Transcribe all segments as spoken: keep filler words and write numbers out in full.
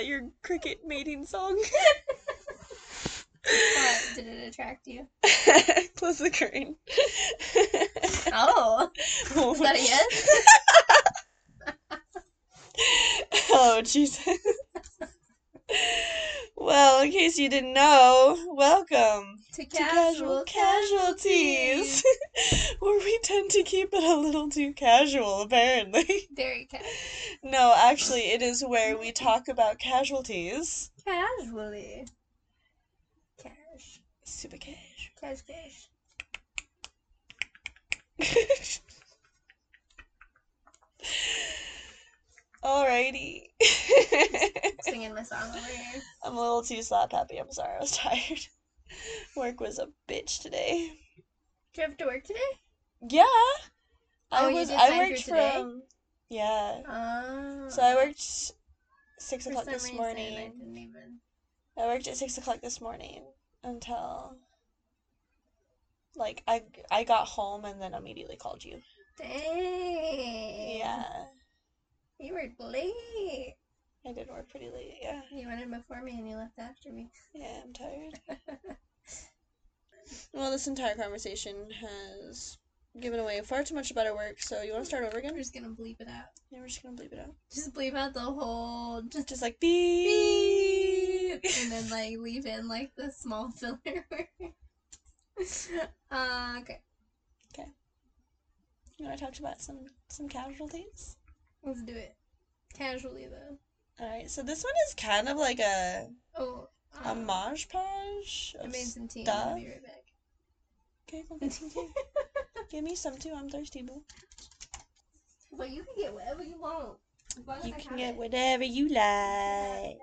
that your cricket mating song? What? Did it attract you? Close the curtain. Oh. Oh. Is that a yes? Oh, Jesus. Well, in case you didn't know, welcome to Casual, to casual Casualties, casualties. Where we tend to keep it a little too casual, apparently. Very casual. No, actually, it is where we talk about casualties. Casually. Cash. Super cash. Cash, cash. Alrighty. Singing my song over here. I'm a little too slap happy. I'm sorry. I was tired. Work was a bitch today. Did you have to work today? Yeah. Oh, I was. You did I worked today? From. Yeah. Oh. So I worked six o'clock this morning. I didn't even. I worked at six o'clock this morning until. Like I, I got home and then immediately called you. Dang. Yeah. You were late. I did work pretty late, yeah. You went in before me and you left after me. Yeah, I'm tired. Well, this entire conversation has given away far too much about our work, so you want to start over again? We're just going to bleep it out. Yeah, we're just going to bleep it out. Just bleep out the whole... Just, just like, beep. Beep! And then, like, leave in, like, the small filler word. uh, okay. Okay. You want to talk about some, some casualties? Let's do it. Casually, though. Alright, so this one is kind of like a... Oh. Um, a mosh-posh of I made some tea. Stuff. I'll be right back. Okay, go get some tea. Give me some, too. I'm thirsty, boo. But you can get whatever you want. You can get it. Whatever you like.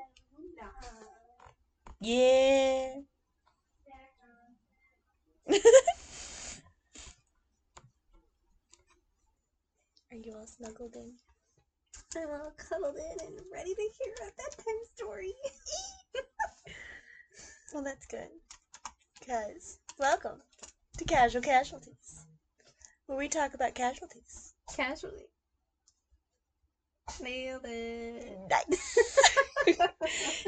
Yeah. Are you all snuggled in? I'm all cuddled in and ready to hear a bedtime story. Well, that's good. Because, welcome to Casual Casualties, where we talk about casualties. Casually. Nailed it. Nice.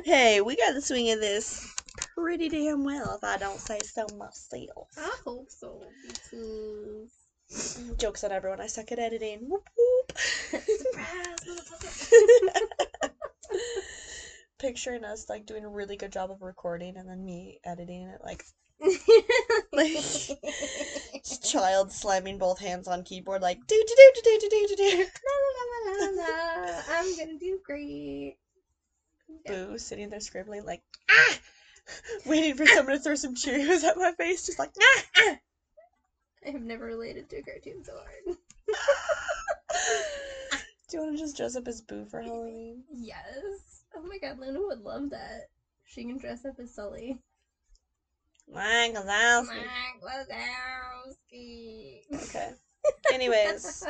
Hey, we got the swing of this pretty damn well, if I don't say so myself. I hope so, because... Jokes on everyone. I suck at editing. Whoop whoop. Surprise, motherfucker. Picturing us like doing a really good job of recording and then me editing it like, like child slamming both hands on keyboard like do do do do do do do do. La, la, la, la, la. I'm gonna do great. Boo, yeah. Sitting there scribbling like ah, waiting for someone to throw some Cheerios at my face, just like ah. ah. I've never related to a cartoon so hard. Do you want to just dress up as Boo for Halloween? Yes. Oh my god, Luna would love that. She can dress up as Sully. Mike Wazowski. Mike Wazowski. Okay. Anyways.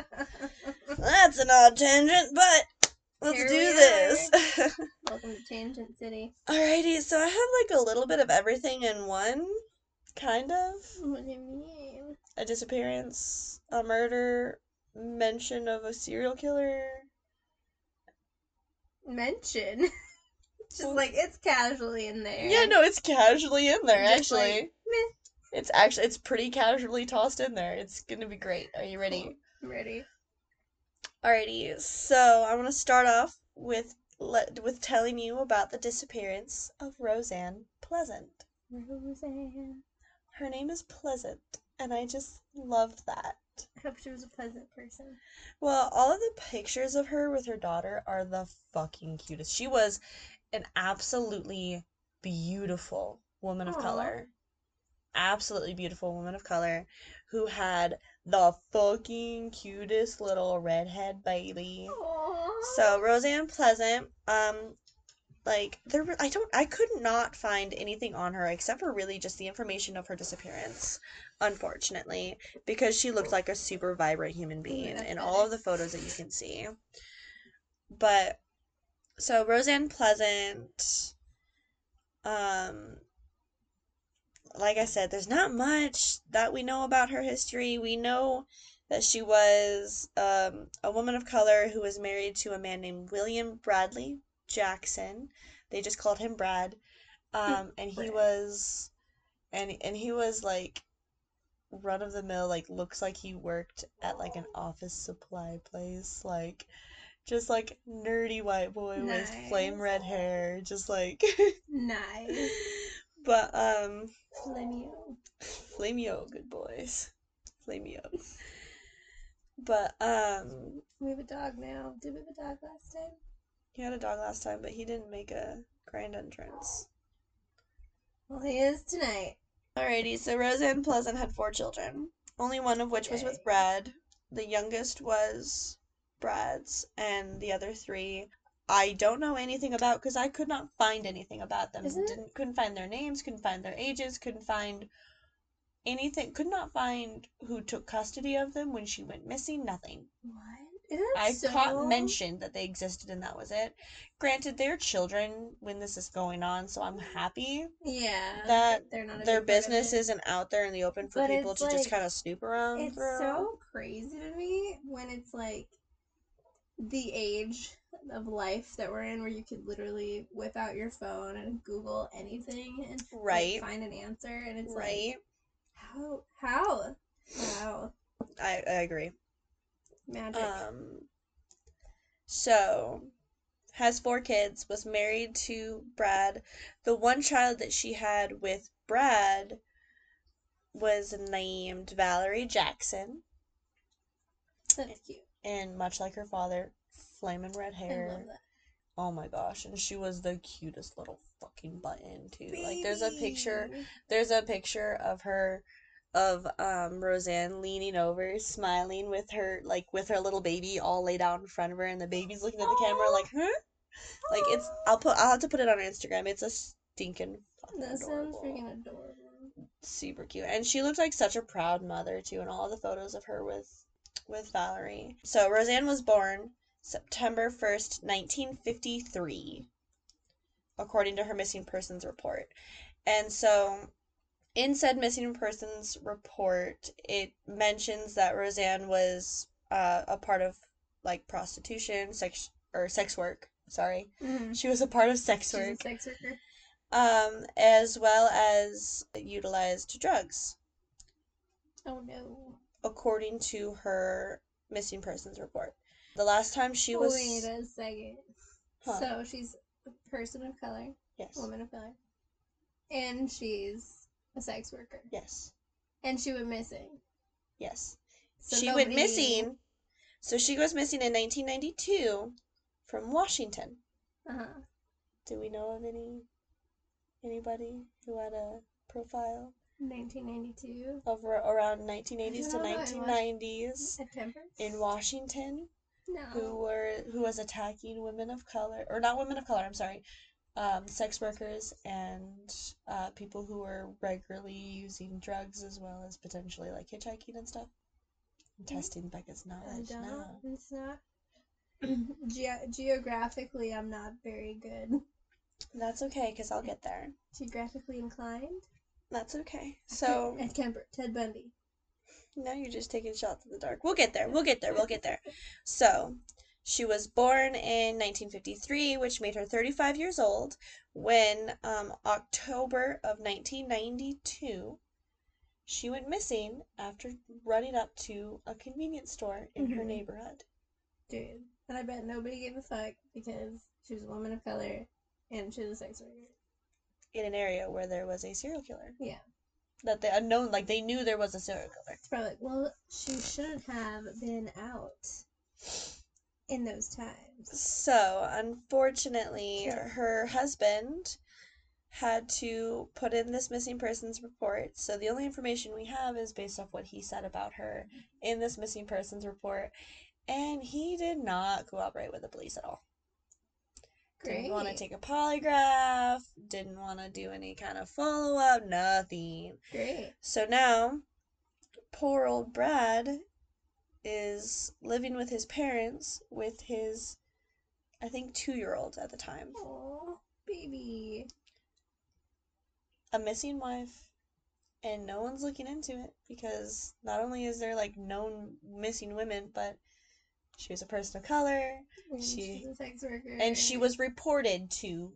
That's an odd tangent, but let's Here do we this. Are. Welcome to Tangent City. Alrighty, so I have like a little bit of everything in one. Kind of. What do you mean? A disappearance, a murder, mention of a serial killer. Mention? Just well, like, it's casually in there. Yeah, no, it's casually in there, just actually. Like, meh. It's actually, it's pretty casually tossed in there. It's gonna be great. Are you ready? I'm ready. Alrighty, so I want to start off with with telling you about the disappearance of Roseanne Pleasant. Roseanne. Her name is Pleasant, and I just loved that. I hope she was a pleasant person. Well, all of the pictures of her with her daughter are the fucking cutest. She was an absolutely beautiful woman of Aww. Color. Absolutely beautiful woman of color who had the fucking cutest little redhead baby. Aww. So, Roseanne Pleasant, um... Like, there were, I don't, I could not find anything on her except for really just the information of her disappearance, unfortunately, because she looked like a super vibrant human being yeah, in all of the photos that you can see. But, so Roseanne Pleasant, um, like I said, there's not much that we know about her history. We know that she was um, a woman of color who was married to a man named William Bradley Jackson. They just called him Brad. Um, and he was, and and he was like, run of the mill. Like, looks like he worked at like an office supply place. Like, just like nerdy white boy nice. With flame red hair. Just like nice. But um, Flameo, Flameo, good boys, Flameo. But um, we have a dog now. Did we have a dog last time? He had a dog last time, but he didn't make a grand entrance. Well, he is tonight. Alrighty, so Roseanne Pleasant had four children, only one of which okay. was with Brad. The youngest was Brad's, and the other three I don't know anything about because I could not find anything about them. Isn't Didn't it? Couldn't find their names, couldn't find their ages, couldn't find anything, could not find who took custody of them when she went missing, nothing. What? I so... caught mentioned that they existed and that was it. Granted, they're children when this is going on, so I'm happy yeah, that they're not their business isn't out there in the open for but people to like, just kind of snoop around. It's through. So crazy to me when it's like the age of life that we're in where you could literally whip out your phone and Google anything and right. like, find an answer. And it's right. like, how? How? How? I, I agree. Magic. Um, so, has four kids, was married to Brad. The one child that she had with Brad was named Valerie Jackson. That's cute. And much like her father, flaming red hair. I love that. Oh my gosh, and she was the cutest little fucking button, too. Baby. Like, there's a picture, there's a picture of her... of um Roseanne leaning over, smiling with her like with her little baby all laid out in front of her, and the baby's looking at the Aww. Camera like, huh? Aww. Like it's I'll put I'll have to put it on her Instagram. It's a stinking fucking that sounds adorable. Freaking adorable. Super cute, and she looked like such a proud mother too, in all the photos of her with with Valerie. So Roseanne was born September first, nineteen fifty three, according to her missing persons report, and so. In said missing persons report, it mentions that Roseanne was uh, a part of, like, prostitution, sex, or sex work, sorry. Mm-hmm. She was a part of sex work. She's a sex worker. Um, as well as utilized drugs. Oh, no. According to her missing persons report. The last time she was... Wait a second. Huh. So, she's a person of color. Yes. A woman of color. And she's... a sex worker. Yes. And she went missing. Yes. So she nobody... went missing. So she goes missing in nineteen ninety-two from Washington. Uh-huh. Do we know of any anybody who had a profile? nineteen ninety-two. Over around nineteen eighties to nineteen nineties in Washington. No. Who were who was attacking women of color or not women of color, I'm sorry. Um, sex workers and uh, people who were regularly using drugs as well as potentially like hitchhiking and stuff. I'm testing Becca's knowledge now. It's not. Ge- geographically, I'm not very good. That's okay, because I'll get there. Geographically inclined? That's okay. So. Ted, Kemper, Ted Bundy. Now you're just taking shots in the dark. We'll get there. We'll get there. We'll get there. So. She was born in nineteen fifty-three, which made her thirty-five years old, when um, October of nineteen ninety-two, she went missing after running up to a convenience store in mm-hmm. her neighborhood. Dude, and I bet nobody gave a fuck because she was a woman of color and she was a sex worker. In an area where there was a serial killer. Yeah. That they unknown, like they knew there was a serial killer. It's probably like, well, she shouldn't have been out. In those times. So, unfortunately, yeah. her husband had to put in this missing persons report. So, the only information we have is based off what he said about her in this missing persons report. And he did not cooperate with the police at all. Great. Didn't want to take a polygraph. Didn't want to do any kind of follow-up. Nothing. Great. So, now, poor old Brad... is living with his parents with his, I think, two-year-old at the time. Aww, baby. A missing wife, and no one's looking into it because not only is there like known missing women, but She was a person of color. And she, she's a sex worker. And she was reported to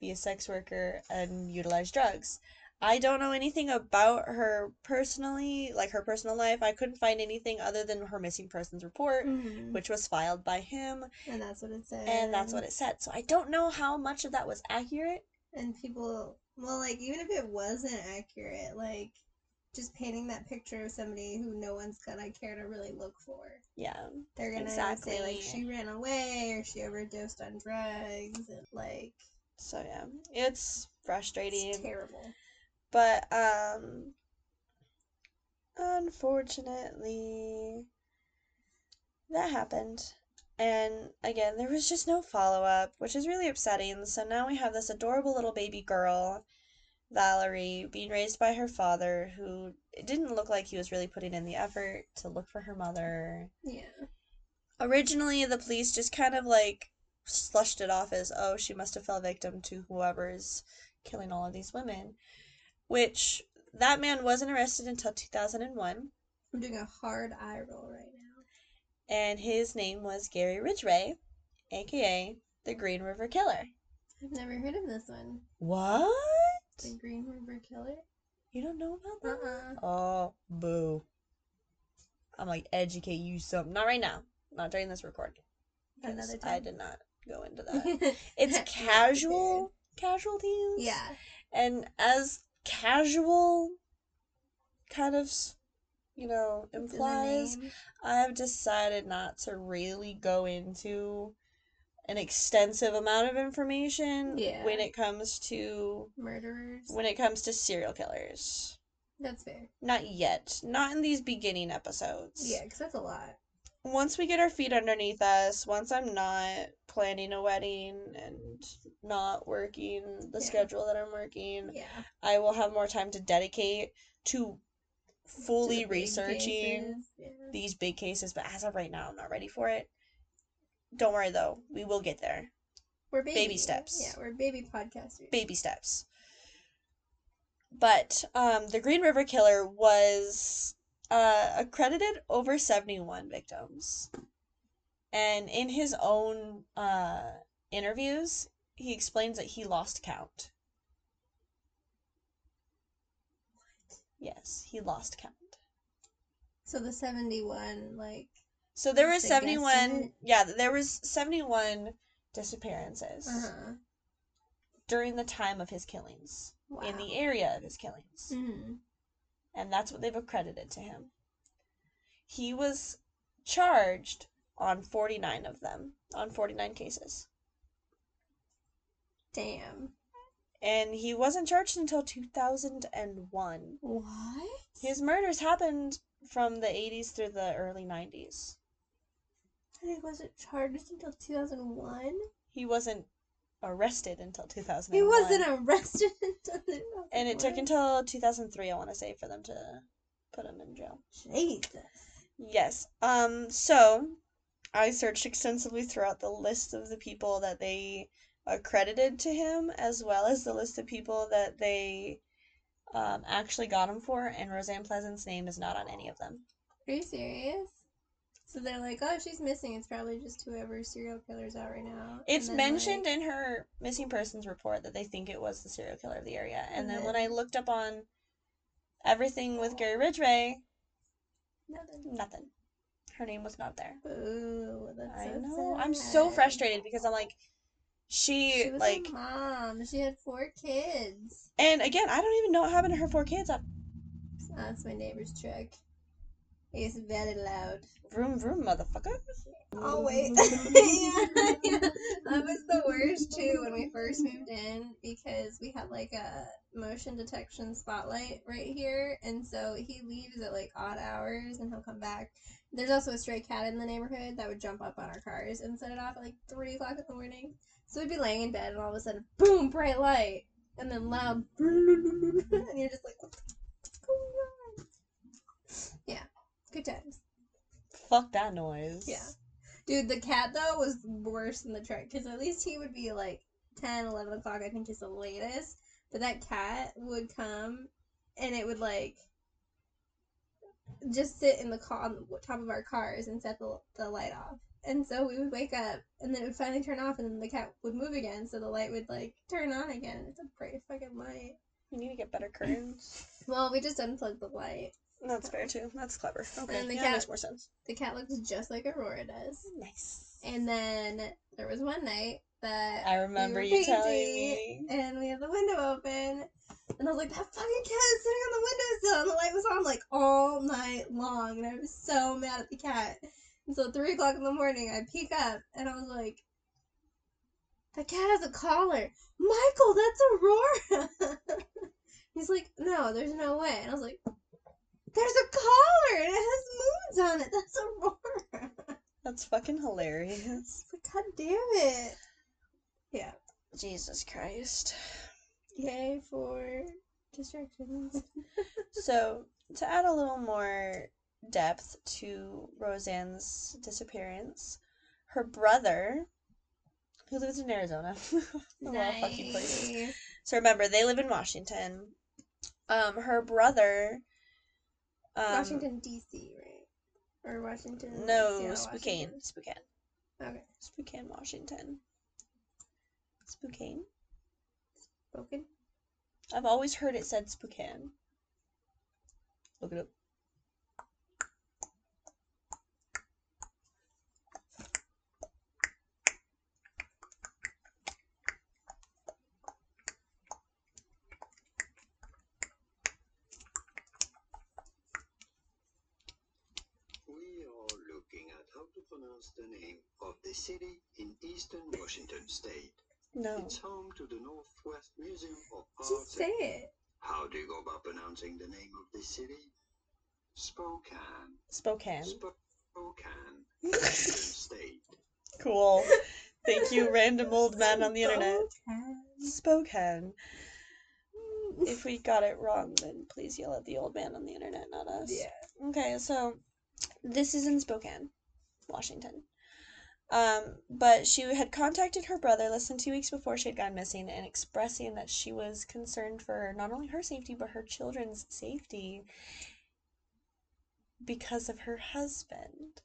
be a sex worker and utilize drugs. I don't know anything about her personally, like her personal life. I couldn't find anything other than her missing persons report, mm-hmm. which was filed by him. And that's what it said. And that's what it said. So I don't know how much of that was accurate. And people, well, like, even if it wasn't accurate, like, just painting that picture of somebody who no one's gonna care to really look for. Yeah, they're gonna exactly. say, like, she ran away or she overdosed on drugs. And, like... So, yeah. It's frustrating. It's terrible. But, um, unfortunately, that happened. And, again, there was just no follow-up, which is really upsetting. So now we have this adorable little baby girl, Valerie, being raised by her father, who it didn't look like he was really putting in the effort to look for her mother. Yeah. Originally, the police just kind of, like, slushed it off as, oh, she must have fell victim to whoever's killing all of these women. Which, that man wasn't arrested until two thousand one. I'm doing a hard eye roll right now. And his name was Gary Ridgway, a k a the Green River Killer. I've never heard of this one. What? The Green River Killer? You don't know about that? Uh-uh. Oh, boo. I'm like, educate you something. Not right now. Not during this recording. Another time. I did not go into that. It's Casual Casualties. Yeah. And as... casual kind of, you know, implies, I have decided not to really go into an extensive amount of information yeah. when it comes to murderers, when it comes to serial killers. That's fair. Not yet. Not in these beginning episodes. Yeah, because that's a lot. Once we get our feet underneath us, once I'm not planning a wedding and not working the yeah. schedule that I'm working, yeah. I will have more time to dedicate to fully to the researching yeah. these big cases. But as of right now, I'm not ready for it. Don't worry, though. We will get there. We're baby, baby steps. Yeah, we're baby podcasters. Baby steps. But um, the Green River Killer was... Uh, accredited over seventy-one victims. And in his own uh, interviews, he explains that he lost count. What? Yes, he lost count. So the seventy-one, like... So there were seventy-one... Yeah, there was seventy-one disappearances uh-huh. during the time of his killings. Wow. In the area of his killings. Mm-hmm. And that's what they've accredited to him. He was charged on forty-nine of them, on forty-nine cases. Damn. And he wasn't charged until two thousand one. What? His murders happened from the eighties through the early nineties. And he wasn't charged until two thousand one? He wasn't arrested until two thousand one. He wasn't arrested until two thousand one. And it took until two thousand three, I want to say, for them to put him in jail. Jesus. Yes. Um. So, I searched extensively throughout the list of the people that they accredited to him, as well as the list of people that they um, actually got him for, and Roseanne Pleasant's name is not on any of them. Are you serious? So they're like, oh, she's missing. It's probably just whoever serial killer's out right now. It's mentioned like... in her missing persons report that they think it was the serial killer of the area. And, and then, then when I looked up on everything with Gary Ridgway, nothing. Nothing. Her name was not there. Ooh, that's I so know. Sad. I'm so frustrated because I'm like, she, she was like a mom. She had four kids. And again, I don't even know what happened to her four kids. I... Oh, that's my neighbor's truck. It's very loud. Vroom, vroom, motherfucker. Oh, wait. yeah, yeah. That was the worst, too, when we first moved in, because we had, like, a motion detection spotlight right here, and so he leaves at, like, odd hours, and he'll come back. There's also a stray cat in the neighborhood that would jump up on our cars and set it off at, like, three o'clock in the morning. So we'd be laying in bed, and all of a sudden, boom, bright light, and then loud, and you're just like, what's going on? Yeah. Good times. Fuck that noise. Yeah. Dude, the cat, though, was worse than the truck, because at least he would be, like, ten, eleven o'clock, I think is the latest, but that cat would come, and it would, like, just sit in the car on the top of our cars and set the, the light off. And so we would wake up, and then it would finally turn off, and then the cat would move again, so the light would, like, turn on again. It's a pretty fucking light. You need to get better curtains. Well, we just unplugged the light. That's fair, too. That's clever. Okay, and the yeah, cat, that makes more sense. The cat looks just like Aurora does. Nice. And then there was one night that I remember we you telling me. And we had the window open, and I was like, that fucking cat is sitting on the windowsill, and the light was on, like, all night long, and I was so mad at the cat. And so at three o'clock in the morning, I peek up, and I was like, the cat has a collar. Michael, that's Aurora. He's like, no, there's no way. And I was like, there's a collar, and it has moons on it. That's Aurora. That's fucking hilarious. Like, God damn it. Yeah. Jesus Christ. Yay for distractions. So, to add a little more depth to Roseanne's disappearance, her brother, who lives in Arizona, nice. Fucking places. So remember, they live in Washington. Um, her brother, um, Washington D C, right? Or Washington? No, Seattle, Spokane, Washington. Spokane. Okay, Spokane, Washington. Spokane. Spokane. I've always heard it said Spokane. Look it up. The name of the city in eastern Washington state. No. It's home to the Northwest Museum of Arts. Just say it. How do you go about pronouncing the name of the city? Spokane. Spokane. Sp- Spokane. Washington state. Cool. Thank you, random old man on the internet. Spokane. If we got it wrong, then please yell at the old man on the internet, not us. Yeah. Okay, so this is in Spokane, Washington. Um, but she had contacted her brother less than two weeks before she had gone missing and expressing that she was concerned for not only her safety, but her children's safety because of her husband.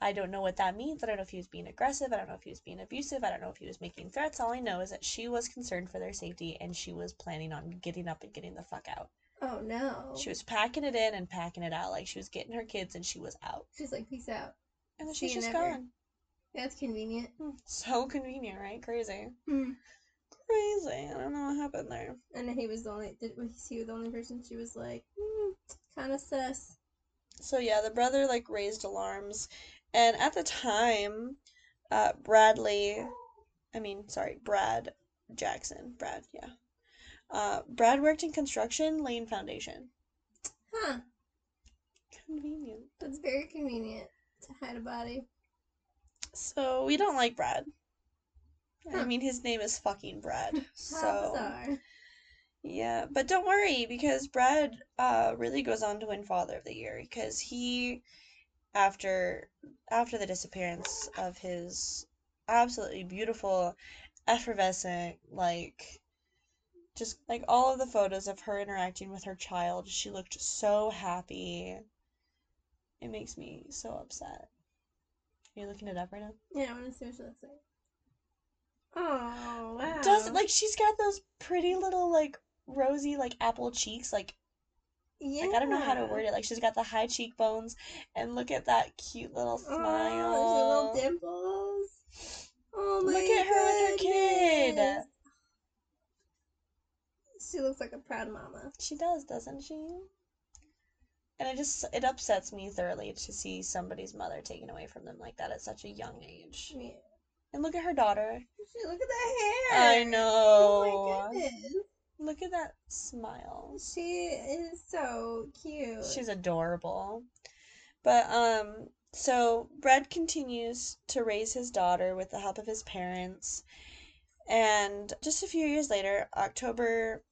I don't know what that means. I don't know if he was being aggressive. I don't know if he was being abusive. I don't know if he was making threats. All I know is that she was concerned for their safety and she was planning on getting up and getting the fuck out. Oh, no. She was packing it in and packing it out. Like, she was getting her kids, and she was out. She's like, peace out. And then she's just gone. That's convenient. So convenient, right? Crazy. Mm. Crazy. I don't know what happened there. And he was the only, did he was the only person she was like, mm, kind of sus. So, yeah, the brother, like, raised alarms. And at the time, uh, Bradley, I mean, sorry, Brad Jackson. Brad, yeah. Uh, Brad worked in construction, laying foundation. Huh. Convenient. That's very convenient to hide a body. So, we don't like Brad. Huh. I mean, his name is fucking Brad. So bizarre. Yeah, but don't worry, because Brad uh, really goes on to win Father of the Year, because he, after after the disappearance of his absolutely beautiful, effervescent, like... Just, like, all of the photos of her interacting with her child, she looked so happy. It makes me so upset. Are you looking it up right now? Yeah, I want to see what she looks like. Oh, wow. Does, like, she's got those pretty little, like, rosy, like, apple cheeks, like, yeah. Like, I don't know how to word it. Like, she's got the high cheekbones, and look at that cute little smile. Oh, there's the little dimples. Oh, my Look at her with her kid. She looks like a proud mama. She does, doesn't she? And it just, it upsets me thoroughly to see somebody's mother taken away from them like that at such a young age. Yeah. And look at her daughter. She, look at that hair. I know. Oh my goodness. Look at that smile. She is so cute. She's adorable. But, um, so Brad continues to raise his daughter with the help of his parents. And just a few years later, October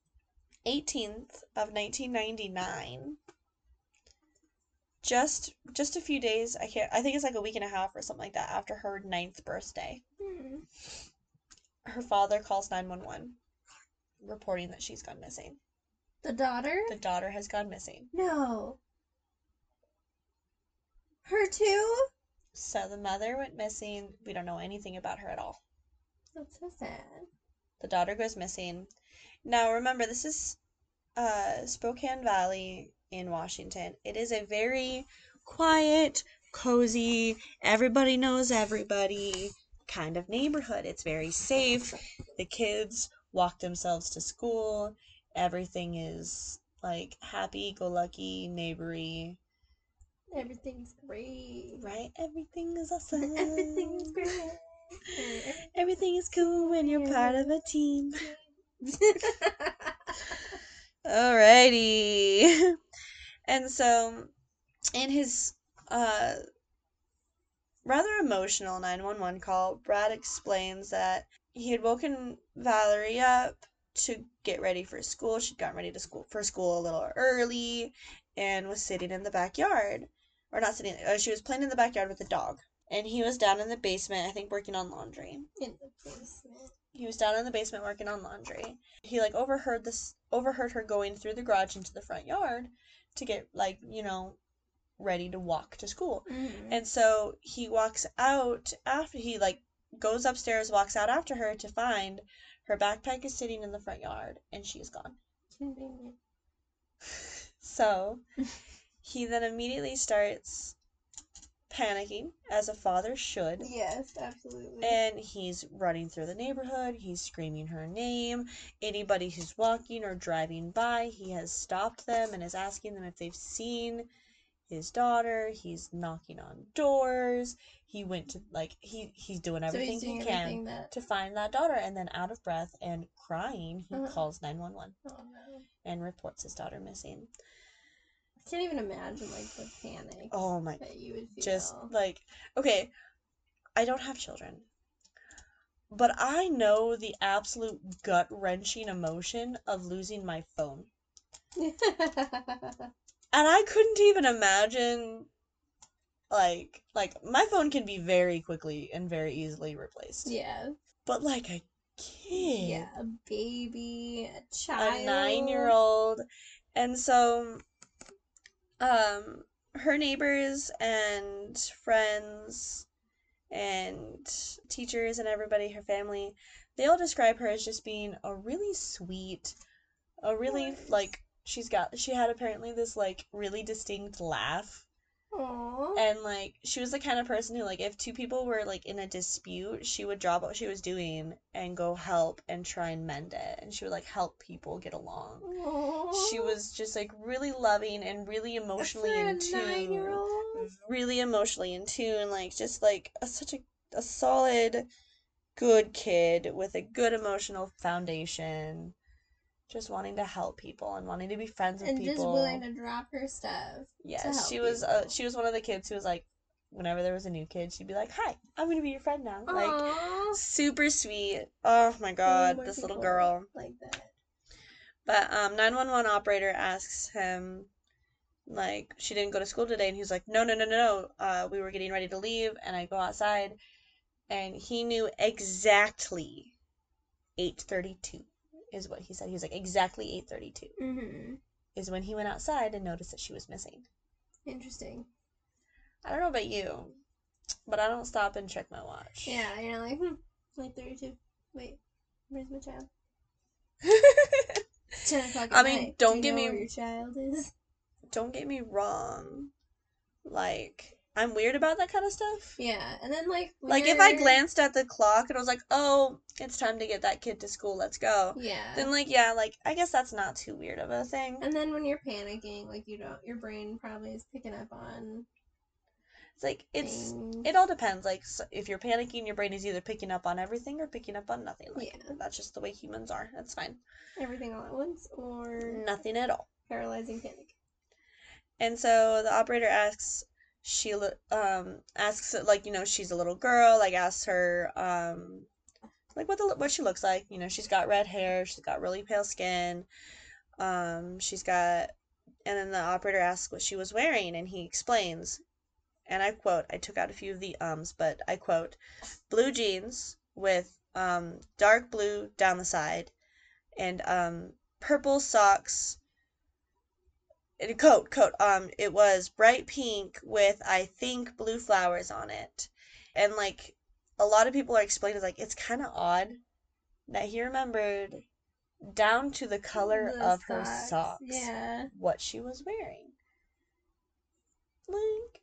eighteenth of nineteen ninety-nine, just just a few days, I can't, I think it's like a week and a half or something like that, after her ninth birthday, mm. her father calls nine one one, reporting that she's gone missing. The daughter? The daughter has gone missing. No. her too? So the mother went missing. We don't know anything about her at all. That's so sad. The daughter goes missing. Now, remember, this is uh, Spokane Valley in Washington. It is a very quiet, cozy, everybody knows everybody kind of neighborhood. It's very safe. The kids walk themselves to school. Everything is, like, happy-go-lucky, neighbory. Everything's great. Right? Everything is awesome. Everything's great. Everything is cool when you're part of a team. Alrighty. And so, in his uh, rather emotional nine one one call, Brad explains that he had woken Valerie up to get ready for school. She'd gotten ready to school for school a little early and was sitting in the backyard. Or not sitting, uh, she was playing in the backyard with a dog. And he was down in the basement, I think, working on laundry. In the basement. He was down in the basement working on laundry. He, like, overheard this, overheard her going through the garage into the front yard to get, like, you know, ready to walk to school. Mm-hmm. And so he walks out after, he, like, goes upstairs, walks out after her to find her backpack is sitting in the front yard, and she's gone. So he then immediately starts panicking, as a father should. Yes, absolutely. And he's running through the neighborhood. He's screaming her name. Anybody who's walking or driving by, he has stopped them and is asking them if they've seen his daughter. He's knocking on doors. He went to, like, he he's doing everything so he's doing he can everything that... to find that daughter. And then, out of breath and crying, he uh-huh. calls nine one one oh, no. and reports his daughter missing. I can't even imagine, like, the panic. Oh my! That you would feel. Just like, okay, I don't have children, but I know the absolute gut wrenching emotion of losing my phone, and I couldn't even imagine, like, like my phone can be very quickly and very easily replaced. Yeah. But like a kid, yeah, a baby, a child, a nine-year-old, and so. Um, her neighbors and friends and teachers and everybody, her family, they all describe her as just being a really sweet, a really, nice. like, she's got, she had apparently this, like, really distinct laugh. Aww. And, like, she was the kind of person who, like, if two people were, like, in a dispute, she would drop what she was doing and go help and try and mend it. And she would, like, help people get along. Aww. She was just, like, really loving and really emotionally in tune. Really emotionally in tune. Like, just, like, a, such a, a solid, good kid with a good emotional foundation. Just wanting to help people and wanting to be friends with and people. And just willing to drop her stuff. Yes, she was uh, she was one of the kids who was like, whenever there was a new kid, she'd be like, hi, I'm going to be your friend now. Aww. Like, super sweet. Oh my god, this little girl. Like that. But um, nine one one operator asks him, like, she didn't go to school today. And he's like, no, no, no, no, no. Uh, we were getting ready to leave. And I go outside. And he knew exactly eight thirty-two. Is what he said. He was like, exactly eight thirty-two mm-hmm. is when he went outside and noticed that she was missing. Interesting. I don't know about you, but I don't stop and check my watch. Yeah, you're like, hmm, eight thirty-two. Wait, where's my child? It's ten o'clock at I mean, night. Don't Do you get know me. Where your child is? Don't get me wrong. Like, I'm weird about that kind of stuff. Yeah, and then, like... Weird... Like, if I glanced at the clock and I was like, oh, it's time to get that kid to school, let's go. Yeah. Then, like, yeah, like, I guess that's not too weird of a thing. And then when you're panicking, like, you don't... Your brain probably is picking up on... It's like, it's... Things. It all depends. Like, so if you're panicking, your brain is either picking up on everything or picking up on nothing. Like, yeah. That's just the way humans are. That's fine. Everything all at once or... Nothing at all. Paralyzing panic. And so the operator asks... She um asks, like, you know, she's a little girl, like, asks her, um, like, what the what she looks like. You know, she's got red hair, she's got really pale skin, um, she's got, and then the operator asks what she was wearing, and he explains, and I quote, I took out a few of the ums, but I quote, blue jeans with, um, dark blue down the side, and, um, purple socks, coat, coat, um, it was bright pink with, I think, blue flowers on it. And, like, a lot of people are explaining, like, it's kind of odd that he remembered down to the color the of socks. her socks yeah. what she was wearing. Like,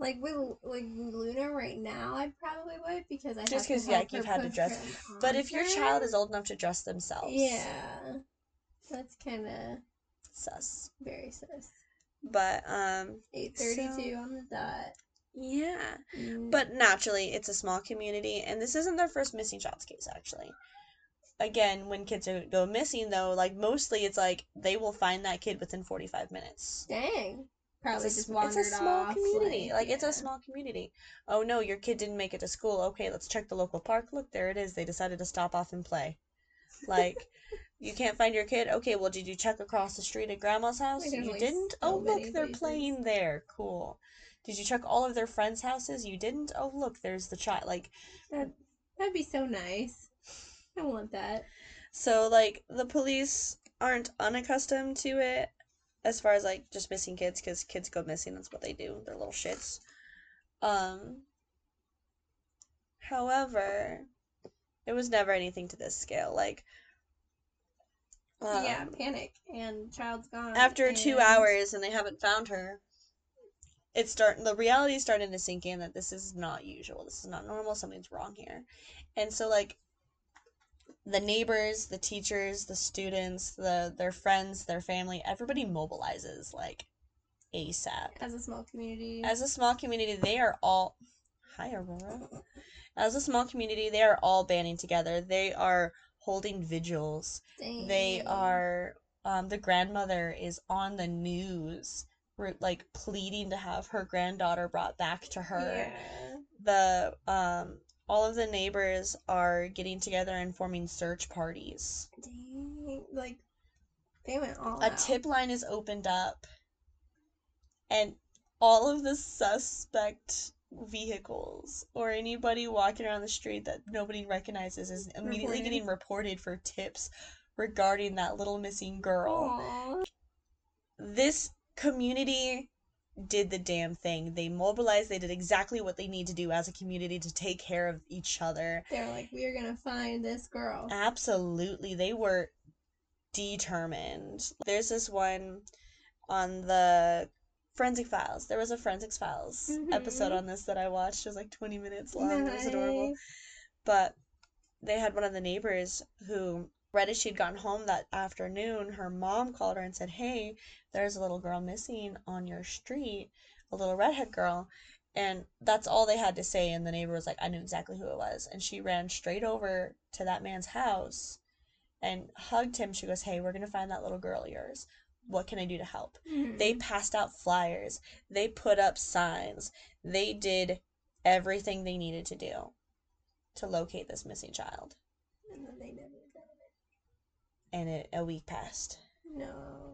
like with like Luna right now, I probably would, because I just because yeah, you've had to dress. But if your child is old enough to dress themselves, yeah, that's kind of sus, very sus. But um, eight thirty-two on the dot. Yeah, mm. But naturally, it's a small community, and this isn't their first missing child's case. Actually, again, when kids are, go missing, though, like mostly it's like they will find that kid within forty-five minutes. Dang. Probably it's just a, wandered off. It's a small off, community. Like, like yeah. It's a small community. Oh, no, your kid didn't make it to school. Okay, let's check the local park. Look, there it is. They decided to stop off and play. Like, you can't find your kid? Okay, well, did you check across the street at Grandma's house? Like, you didn't? So oh, look, they're places. playing there. Cool. Did you check all of their friends' houses? You didn't? Oh, look, there's the child. Like, that'd, that'd be so nice. I want that. So, like, the police aren't unaccustomed to it. As far as, like, just missing kids, because kids go missing, that's what they do. They're little shits. Um, however, it was never anything to this scale. Like, um, yeah, panic, and child's gone. After and... two hours, and they haven't found her, it's starting, the reality is starting to sink in that this is not usual. This is not normal. Something's wrong here. And so, like, the neighbors, the teachers, the students, the their friends, their family, everybody mobilizes, like, ASAP. As a small community. As a small community, they are all... Hi, Aurora. As a small community, they are all banding together. They are holding vigils. Dang. They are... Um, the grandmother is on the news, like, pleading to have her granddaughter brought back to her. Yeah. The... um. All of the neighbors are getting together and forming search parties. Dang, like, they went all out. A tip line is opened up, and all of the suspect vehicles or anybody walking around the street that nobody recognizes is immediately reported. getting reported for tips regarding that little missing girl. Aww. This community did the damn thing. They mobilized. They did exactly what they need to do as a community to take care of each other. They're like, we are gonna find this girl. Absolutely. They were determined. There's this one on the Forensic Files. There was a Forensic Files mm-hmm. episode on this that I watched. It was like twenty minutes long. Nice. It was adorable. But they had one of the neighbors who, right as she'd gotten home that afternoon, her mom called her and said, hey, there's a little girl missing on your street, a little redhead girl. And that's all they had to say. And the neighbor was like, I knew exactly who it was. And she ran straight over to that man's house and hugged him. She goes, hey, we're going to find that little girl of yours. What can I do to help? Mm-hmm. They passed out flyers. They put up signs. They did everything they needed to do to locate this missing child. And then they never done it. And it, a week passed. No.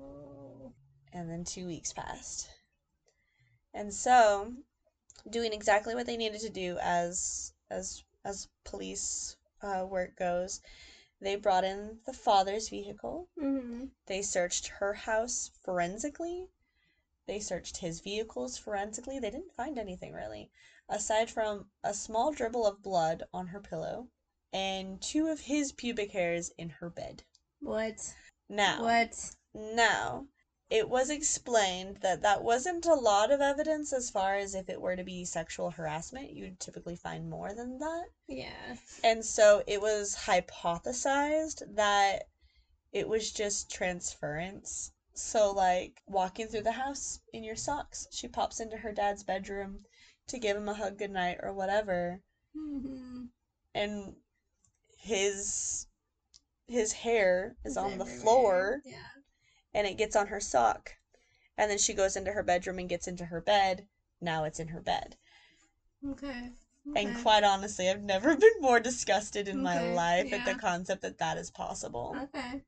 And then two weeks passed. And so, doing exactly what they needed to do as as as police uh, work goes, they brought in the father's vehicle. Mm-hmm. They searched her house forensically. They searched his vehicles forensically. They didn't find anything, really, aside from a small dribble of blood on her pillow and two of his pubic hairs in her bed. What? Now. What? Now. It was explained that that wasn't a lot of evidence as far as if it were to be sexual harassment. You'd typically find more than that. Yeah. And so it was hypothesized that it was just transference. So, like, walking through the house in your socks, she pops into her dad's bedroom to give him a hug goodnight or whatever. Mm-hmm. And his... his hair is on everywhere. the floor, yeah. and it gets on her sock, and then she goes into her bedroom and gets into her bed. Now it's in her bed. Okay. okay. And quite honestly, I've never been more disgusted in okay. my life yeah. at the concept that that is possible. Okay.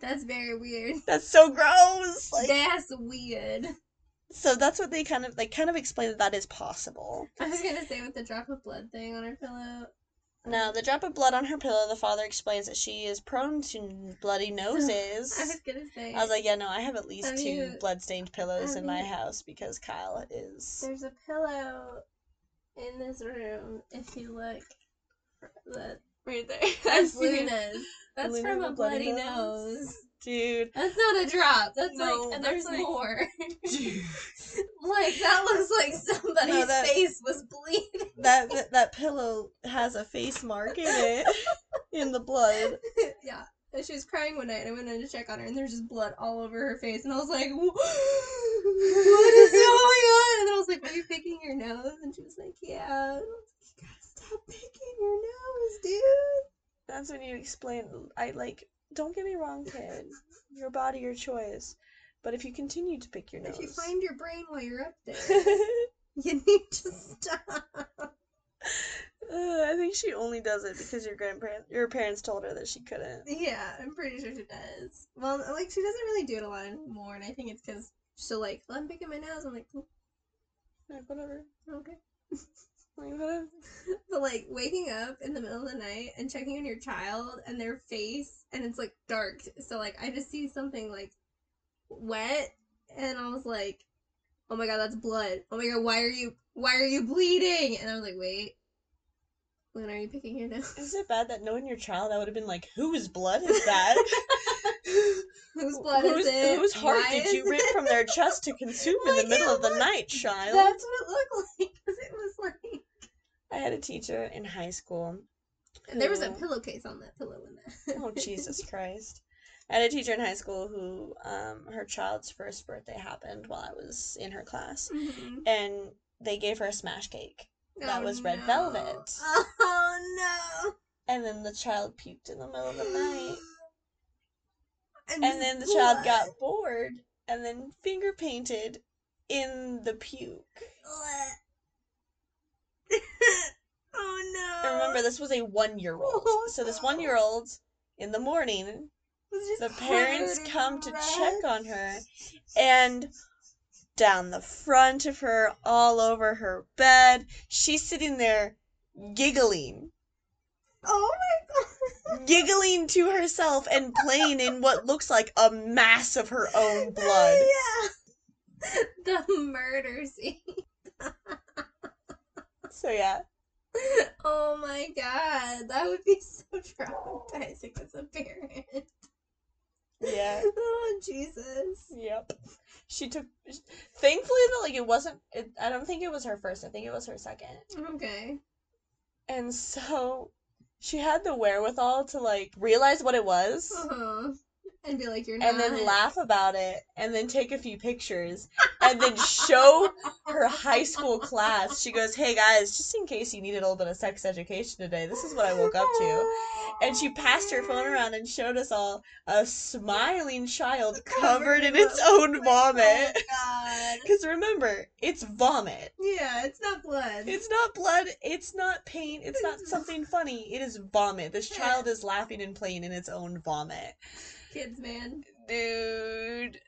That's very weird. That's so gross. Like, that's weird. So that's what they kind of, they kind of explain that that is possible. I was going to say with the drop of blood thing on her pillow, Now, the drop of blood on her pillow, the father explains that she is prone to bloody noses. I was gonna say. I was like, yeah, no, I have at least I mean, two blood-stained pillows I mean, in my house because Kyle is... There's a pillow in this room, if you look, that, right there. That's Luna's. That's Luna from a bloody, bloody nose. nose. Dude. That's not a drop. That's no, like, and there's like, more. Dude. Like, that looks like somebody's no, that, face was bleeding. That, that that pillow has a face mark in it, in the blood. Yeah. And she was crying one night, and I went in to check on her, and there's just blood all over her face. And I was like, what is going on? And then I was like, are you picking your nose? And she was like, yeah. And I was like, you gotta stop picking your nose, dude. That's when you explain, I, like... Don't get me wrong, kid. Your body, your choice. But if you continue to pick your nose... If you find your brain while you're up there, you need to stop. Uh, I think she only does it because your grandparents, your parents told her that she couldn't. Yeah, I'm pretty sure she does. Well, like, she doesn't really do it a lot anymore, and I think it's because she'll, like, well, I'm picking my nose. I'm like, oh. Like, whatever. Okay. Like, whatever. But, like, waking up in the middle of the night and checking on your child and their face, and it's, like, dark. So, like, I just see something, like, wet, and I was like, oh, my God, that's blood. Oh, my God, why are you, why are you bleeding? And I was like, wait, when are you picking your nose? Is it bad that knowing your child, I would have been like, whose blood is that? Whose blood who's, is it? Whose heart why did you rip it? From their chest to consume like, in the middle of the looked, night, child? That's what it looked like, because it was like... I had a teacher in high school. Who... There was a pillowcase on that pillow in there. Oh, Jesus Christ. I had a teacher in high school who, um, her child's first birthday happened while I was in her class. Mm-hmm. And they gave her a smash cake that oh, was red no. velvet. Oh, no. And then the child puked in the middle of the night. And, and then the what? child got bored and then finger painted in the puke. What? Oh no! And remember, this was a one-year-old. Oh, so this one-year-old, in the morning, the parents come to check on her, and down the front of her, all over her bed, she's sitting there giggling. Oh my God! Giggling to herself and playing in what looks like a mass of her own blood. Yeah, the murder scene. So, yeah. Oh, my God. That would be so traumatizing as a parent. Yeah. Oh, Jesus. Yep. She took... Thankfully, though, like, it wasn't... It, I don't think it was her first. I think it was her second. Okay. And so, she had the wherewithal to, like, realize what it was. Uh-huh. And be like, you're not. And then laugh about it. And then take a few pictures. And then show her high school class. She goes, hey, guys, just in case you needed a little bit of sex education today, this is what I woke up to. And she passed her phone around and showed us all a smiling child covered in its own vomit. Oh, God. Because remember, it's vomit. Yeah, it's not blood. It's not blood. It's not paint. It's not something funny. It is vomit. This child is laughing and playing in its own vomit. Kids, man. Dude.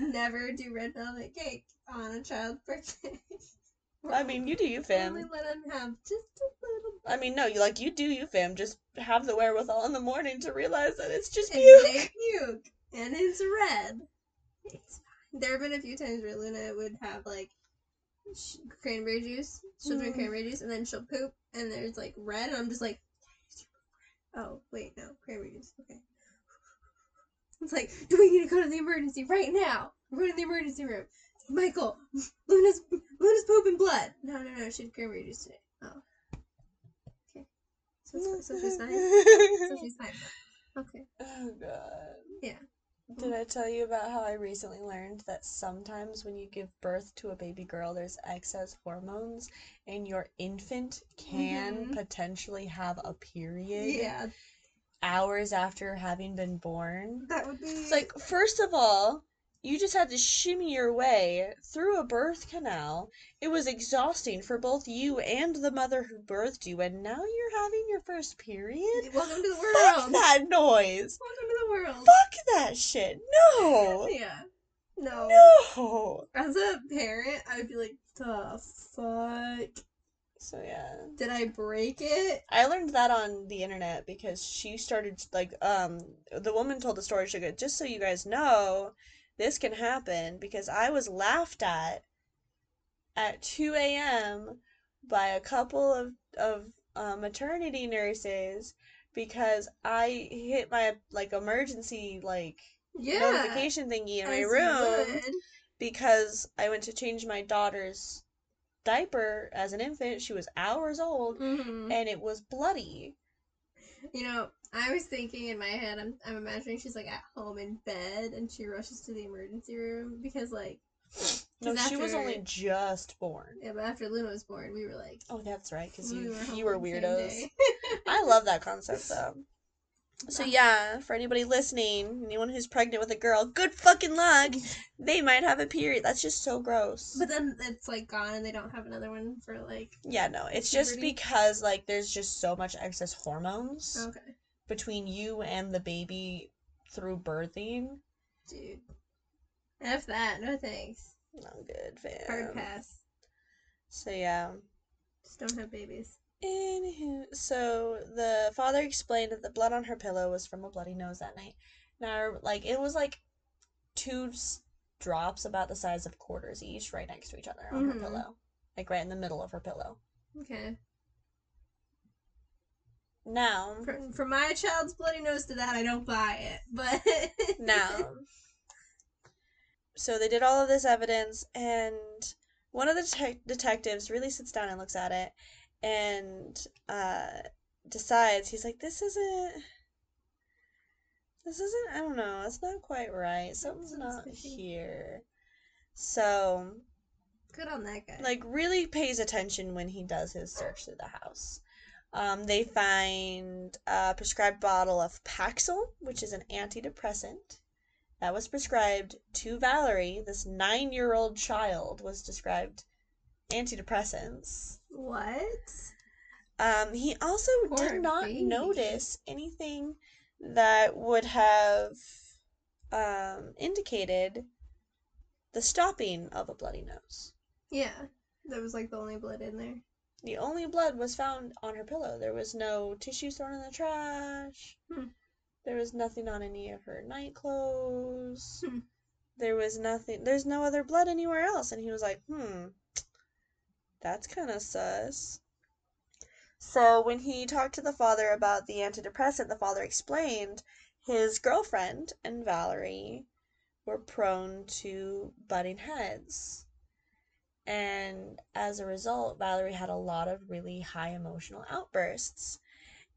Never do red velvet cake on a child's birthday. I mean, you do you, fam. Only let them have just a little bit. I mean, no, you like, you do you, fam. Just have the wherewithal in the morning to realize that it's just you. And they puke. And it's red. It's fine. There have been a few times where Luna would have, like, sh- cranberry juice. She'll mm. drink cranberry juice, and then she'll poop, and there's, like, red, and I'm just like, oh, wait, no. Cranberry juice. Okay. It's like, do we need to go to the emergency right now? We're going to the emergency room. Michael, Luna's Luna's poop and blood. No, no, no. She had cranberry juice today. Oh. Okay. So, so, so she's fine? So she's fine. Okay. Oh, God. Yeah. Did I tell you about how I recently learned that sometimes when you give birth to a baby girl, there's excess hormones, and your infant can mm-hmm. potentially have a period yeah. hours after having been born? That would be... It's like, first of all, you just had to shimmy your way through a birth canal. It was exhausting for both you and the mother who birthed you, and now you're having your first period? Welcome to the world. Fuck that noise. Welcome to the world. Fuck that shit. No. Yeah. No. No. As a parent, I'd be like, the fuck? So yeah. Did I break it? I learned that on the internet because she started, like, um, the woman told the story. She goes, just so you guys know, this can happen because I was laughed at at two a.m. by a couple of, of uh, maternity nurses because I hit my, like, emergency, like, yeah, notification thingy in my room would. Because I went to change my daughter's diaper as an infant. She was hours old, mm-hmm. and it was bloody. You know, I was thinking in my head, I'm, I'm imagining she's, like, at home in bed, and she rushes to the emergency room because, like... No, after, she was only just born. Yeah, but after Luna was born, we were like... Oh, that's right, because you, we you were weirdos. I love that concept, though. So, yeah, for anybody listening, anyone who's pregnant with a girl, good fucking luck! They might have a period. That's just so gross. But then it's, like, gone and they don't have another one for, like... Yeah, no, it's puberty. Just because, like, there's just so much excess hormones. Okay. Between you and the baby through birthing. Dude. F that, no thanks. I'm good, fam. Hard pass. So, yeah. Just don't have babies. Anywho, so the father explained that the blood on her pillow was from a bloody nose that night. Now, like, it was like two drops about the size of quarters each right next to each other on mm-hmm. her pillow. Like, right in the middle of her pillow. Okay. Now... From, from my child's bloody nose to that, I don't buy it, but... Now... So they did all of this evidence, and one of the te- detectives really sits down and looks at it. And uh, decides, he's like, this isn't, this isn't, I don't know, it's not quite right. Something's not here. So. Good on that guy. Like, really pays attention when he does his search through the house. Um, they find a prescribed bottle of Paxil, which is an antidepressant. That was prescribed to Valerie. This nine-year-old child was prescribed antidepressants. What? Um, he also Poor did not baby. notice anything that would have um, indicated the stopping of a bloody nose. Yeah, that was like the only blood in there. The only blood was found on her pillow. There was no tissue thrown in the trash. Hmm. There was nothing on any of her night clothes. Hmm. There was nothing. There's no other blood anywhere else. And he was like, hmm. That's kind of sus. So when he talked to the father about the antidepressant, the father explained his girlfriend and Valerie were prone to butting heads. And as a result, Valerie had a lot of really high emotional outbursts.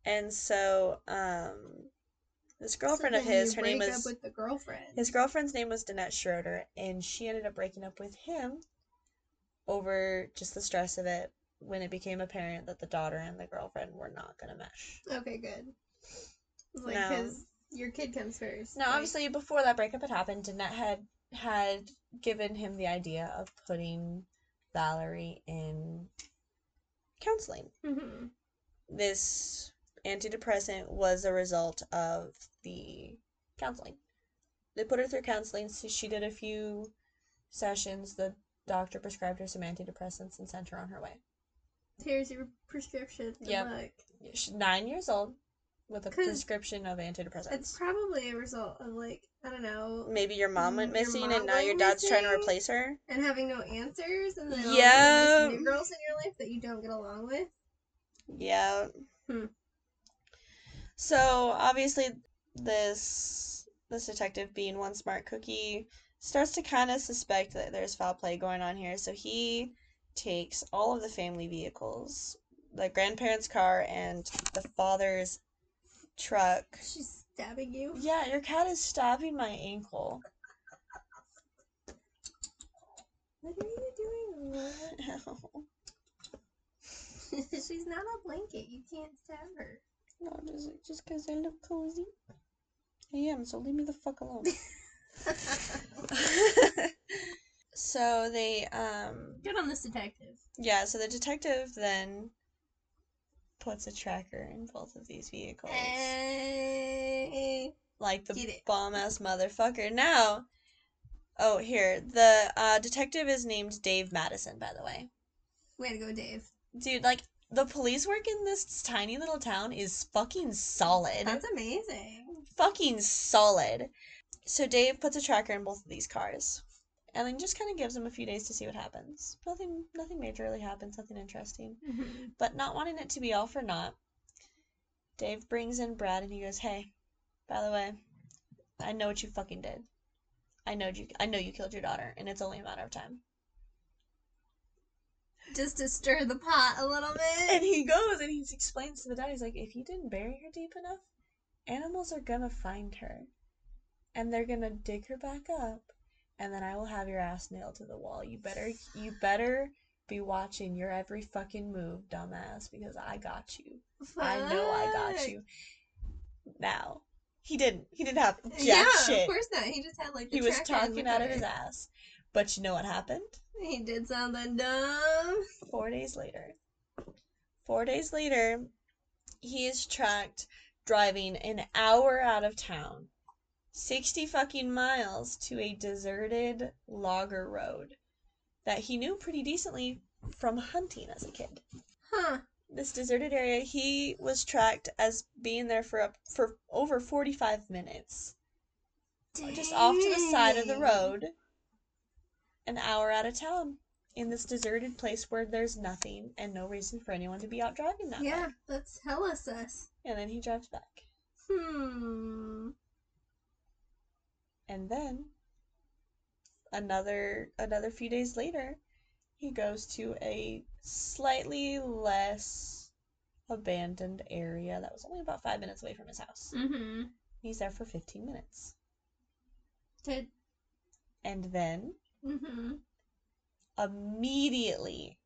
And so um, this girlfriend so of his, her name was... With the girlfriend. His girlfriend's name was Danette Schroeder, and she ended up breaking up with him over just the stress of it when it became apparent that the daughter and the girlfriend were not going to mesh. Okay, good. Like, because your kid comes first. Now, like... obviously, before that breakup had happened, Danette had had given him the idea of putting Valerie in counseling. Mm-hmm. This antidepressant was a result of the counseling. They put her through counseling, so she did a few sessions. The doctor prescribed her some antidepressants and sent her on her way. Here's your prescription. Yeah, she's nine years old with a prescription of antidepressants. It's probably a result of, like, I don't know. Maybe your mom went missing, mom and now your dad's trying to replace her, and having no answers, and then yeah, new girls in your life that you don't get along with. Yeah. Hmm. So obviously, this this detective, being one smart cookie, starts to kind of suspect that there's foul play going on here, so he takes all of the family vehicles, the grandparents' car and the father's truck. She's stabbing you? Yeah, your cat is stabbing my ankle. What are you doing? Ow. She's not a blanket. You can't stab her. No, just just because I look cozy. I am, so leave me the fuck alone. So they um good on this detective. Yeah, so the detective then puts a tracker in both of these vehicles. Hey, like the bomb ass motherfucker. Now, oh, here, the uh detective is named Dave Madison, by the way. Way to go, Dave. Dude, like, the police work in this tiny little town is fucking solid. That's amazing. Fucking solid. So Dave puts a tracker in both of these cars. And then just kind of gives them a few days to see what happens. Nothing nothing major really happens, nothing interesting. Mm-hmm. But not wanting it to be all for naught, Dave brings in Brad and he goes, "Hey, by the way, I know what you fucking did. I know you I know you killed your daughter, and it's only a matter of time." Just to stir the pot a little bit. And he goes and he explains to the dad, he's like, "If you didn't bury her deep enough, animals are gonna find her. And they're gonna dig her back up. And then I will have your ass nailed to the wall. You better, you better be watching your every fucking move, dumbass, because I got you. Fuck. I know I got you." Now, he didn't. He didn't have jack yeah, shit. Yeah, of course not. He just had like the he was talking out of his ass. But you know what happened? He did something dumb. Four days later. Four days later, he is tracked driving an hour out of town. sixty fucking miles to a deserted logger road that he knew pretty decently from hunting as a kid. Huh. This deserted area, he was tracked as being there for up, for over forty-five minutes. Dang. Just off to the side of the road, an hour out of town, in this deserted place where there's nothing and no reason for anyone to be out driving that yeah, way. Yeah, that's hella sus. And then he drives back. Hmm... And then, another another few days later, he goes to a slightly less abandoned area that was only about five minutes away from his house. Mm-hmm. He's there for fifteen minutes. Did. And then, mm-hmm. immediately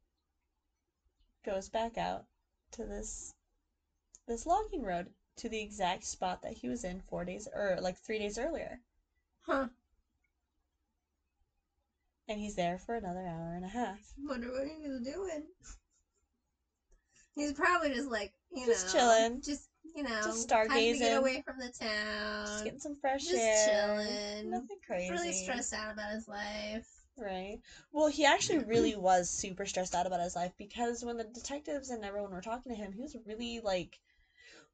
goes back out to this this logging road to the exact spot that he was in four days or like three days earlier. Huh. And he's there for another hour and a half. Wonder what he was doing. He's probably just like, you just know. Just chilling. Just, you know. Just stargazing. Kind of get away from the town. Just getting some fresh just air. Just chilling. Nothing crazy. Really stressed out about his life. Right. Well, he actually really was super stressed out about his life because when the detectives and everyone were talking to him, he was really like...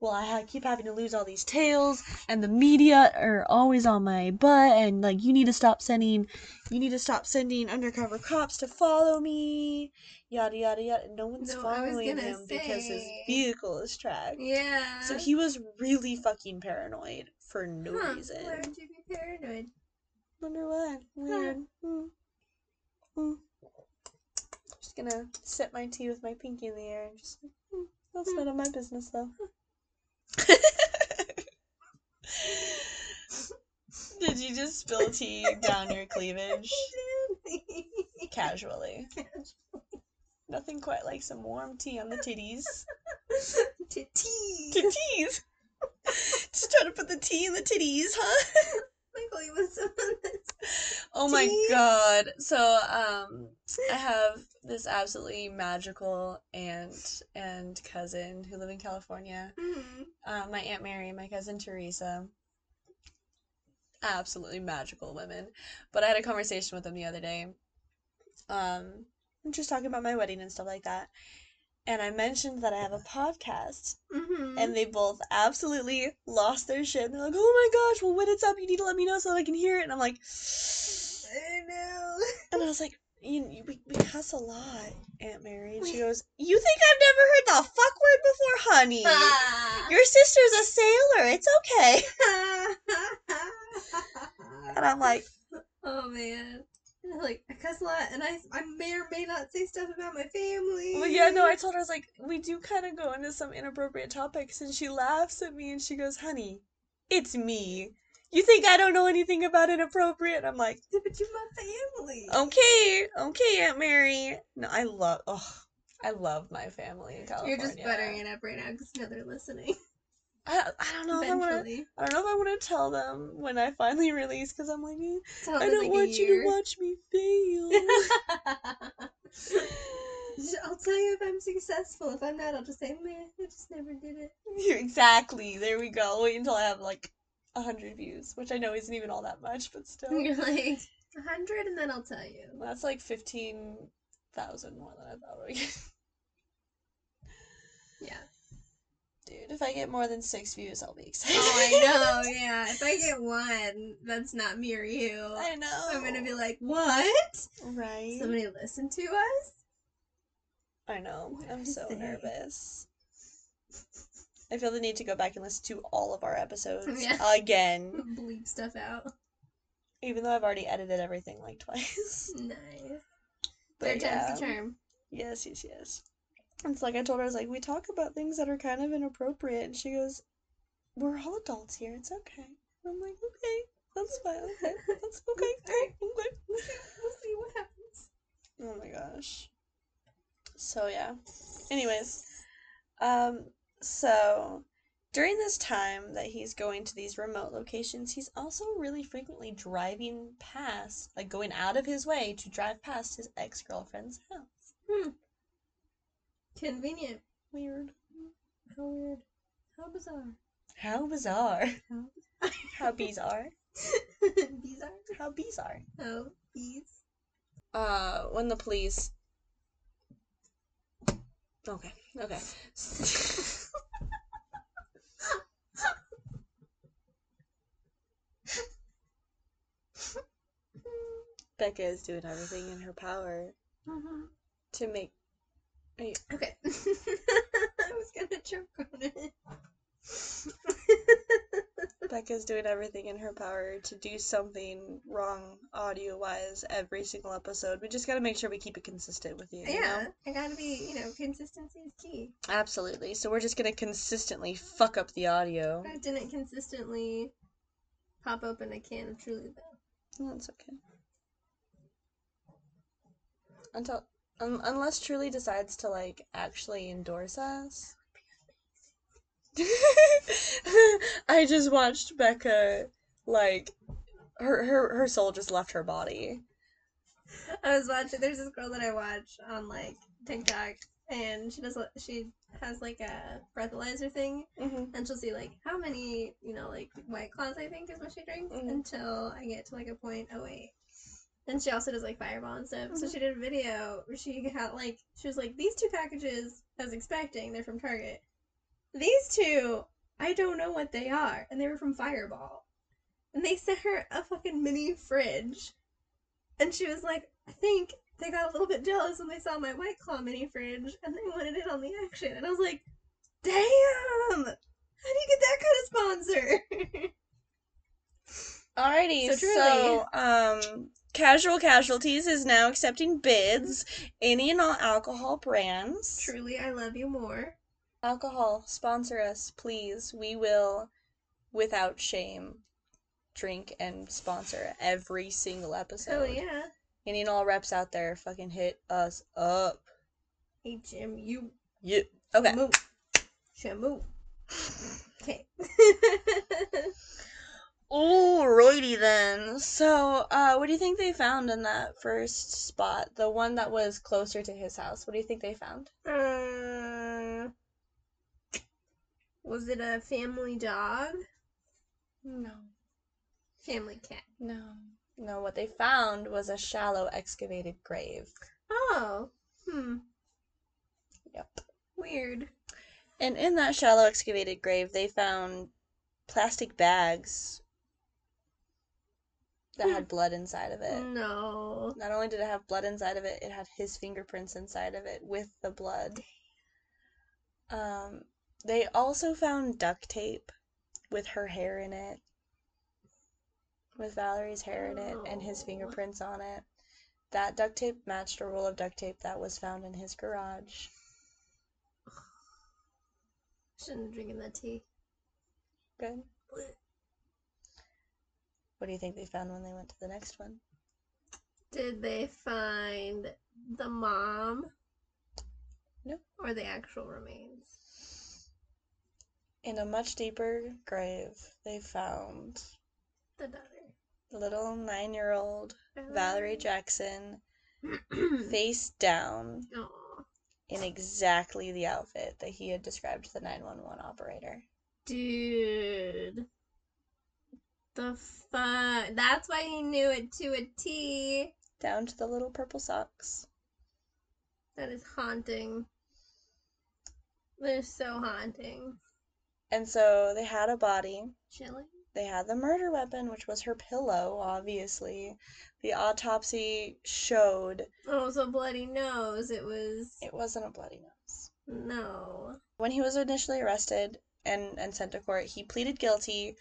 Well, I keep having to lose all these tails, and the media are always on my butt, and, like, you need to stop sending, you need to stop sending undercover cops to follow me, yada, yada, yada. No one's no, following him say. because his vehicle is tracked. Yeah. So he was really fucking paranoid for no huh, reason. Why would you be paranoid? Wonder why. Weird. Huh. Mm. Mm. I'm just gonna sip my tea with my pinky in the air and just, mm, that's mm. none of my business, though. Did you just spill tea down your cleavage? Casually. Casually. Nothing quite like some warm tea on the titties. Titties. Titties. Just trying to put the tea in the titties, huh? Michael, you was so on this. Oh my Jeez. God. So, um, I have this absolutely magical aunt and cousin who live in California. Mm-hmm. Uh, my Aunt Mary, my cousin Teresa. Absolutely magical women. But I had a conversation with them the other day. Um, I'm just talking about my wedding and stuff like that. And I mentioned that I have a podcast, mm-hmm. and they both absolutely lost their shit. And they're like, "Oh my gosh! Well, when it's up, you need to let me know so that I can hear it." And I'm like, "I know." And I was like, you, you, "We we cuss a lot, Aunt Mary." And she goes, "You think I've never heard the fuck word before, honey? Ah. Your sister's a sailor. It's okay." And I'm like, "Oh man." Like, I cuss a lot, and I, I may or may not say stuff about my family. Well, yeah, no, I told her, I was like, we do kind of go into some inappropriate topics, and she laughs at me, and she goes, "Honey, it's me. You think I don't know anything about inappropriate?" I'm like, yeah, but you're my family. Okay, okay, Aunt Mary. No, I love, oh, I love my family in California. You're just buttering it up right now, because now they're listening. I, I don't know Eventually. if I want to. I don't know if I want to tell them when I finally release because I'm like, eh, so I don't like want you to watch me fail. I'll tell you if I'm successful. If I'm not, I'll just say, man, I just never did it. Exactly. There we go. I'll wait until I have like a hundred views, which I know isn't even all that much, but still. You're like a hundred, and then I'll tell you. Well, that's like fifteen thousand more than I thought we were. Yeah. Dude, if I get more than six views, I'll be excited. Oh, I know, yeah. If I get one, that's not me or you. I know. I'm gonna be like, what? Right. Somebody listen to us? I know. What I'm so they? nervous. I feel the need to go back and listen to all of our episodes yeah. again. Bleep stuff out. Even though I've already edited everything like twice. Nice. But Third yeah. time's the charm. Yes, yes, yes. It's like I told her, I was like, we talk about things that are kind of inappropriate, and she goes, we're all adults here, it's okay. And I'm like, okay, that's fine, okay, that's okay, okay, okay, we'll see what happens. Oh my gosh. So yeah. Anyways, um, so during this time that he's going to these remote locations, he's also really frequently driving past, like going out of his way to drive past his ex-girlfriend's house. Hmm. Convenient. Weird. How weird. How bizarre. How bizarre. How bizarre. How bizarre. Bizarre. How bizarre. How bizarre. Uh, when the police... Okay. Okay. Becca is doing everything in her power mm-hmm. to make... You... Okay. I was gonna choke on it. Becca's doing everything in her power to do something wrong audio-wise every single episode. We just gotta make sure we keep it consistent with you. Yeah, you know? I gotta be, you know, consistency is key. Absolutely. So we're just gonna consistently fuck up the audio. I didn't consistently pop open a can of Truly, though. Well, it's okay. Until... Um, unless Truly decides to, like, actually endorse us. I just watched Becca, like, her, her her soul just left her body. I was watching, there's this girl that I watch on, like, TikTok, and she does, she has, like, a breathalyzer thing, mm-hmm. and she'll see, like, how many, you know, like, White Claws, I think, is what she drinks, mm-hmm. until I get to, like, a point, oh, wait. And she also does, like, Fireball and stuff. Mm-hmm. So she did a video where she had, like, she was like, these two packages, I was expecting, they're from Target. These two, I don't know what they are. And they were from Fireball. And they sent her a fucking mini fridge. And she was like, I think they got a little bit jealous when they saw my White Claw mini fridge. And they wanted it on the action. And I was like, damn! How do you get that kind of sponsor? Alrighty, so, truly, so um... Casual Casualties is now accepting bids, any and all alcohol brands. Truly, I love you more. Alcohol, sponsor us, please. We will, without shame, drink and sponsor every single episode. Oh, yeah. Any and all reps out there, fucking hit us up. Hey, Jim, you. You. Okay. Shamu. Shamu. Okay. Alrighty then. So, uh, what do you think they found in that first spot? The one that was closer to his house. What do you think they found? Uh, was it a family dog? No. Family cat? No. No, what they found was a shallow excavated grave. Oh. Hmm. Yep. Weird. And in that shallow excavated grave, they found plastic bags that had blood inside of it. No. Not only did it have blood inside of it, it had his fingerprints inside of it with the blood. Um, they also found duct tape with her hair in it, with Valerie's hair in it, oh. and his fingerprints on it. That duct tape matched a roll of duct tape that was found in his garage. Shouldn't have drinking that tea. Good. What do you think they found when they went to the next one? Did they find the mom? No. Or the actual remains? In a much deeper grave, they found... the daughter. Little nine-year-old Valerie, Valerie Jackson, face down, aww. In exactly the outfit that he had described to the nine one one operator. Dude... the fuck? That's why he knew it to a T. Down to the little purple socks. That is haunting. They're so haunting. And so they had a body. Chilling. They had the murder weapon, which was her pillow, obviously. The autopsy showed... Oh, it was a bloody nose. It was... It wasn't a bloody nose. No. When he was initially arrested and, and sent to court, he pleaded guilty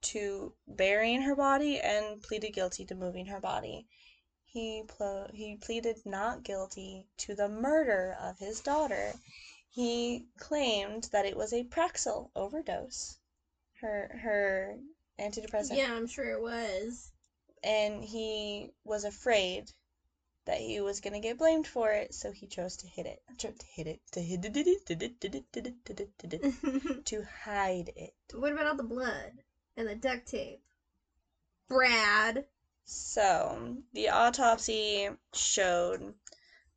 to burying her body and pleaded guilty to moving her body. He, pl- he pleaded not guilty to the murder of his daughter. He claimed that it was a Paxil overdose. Her her antidepressant. Yeah, I'm sure it was. And he was afraid that he was gonna get blamed for it, so he chose to hid it. Chose to hid it. To hid it. To hide it. What about all the blood and the duct tape, Brad? So the autopsy showed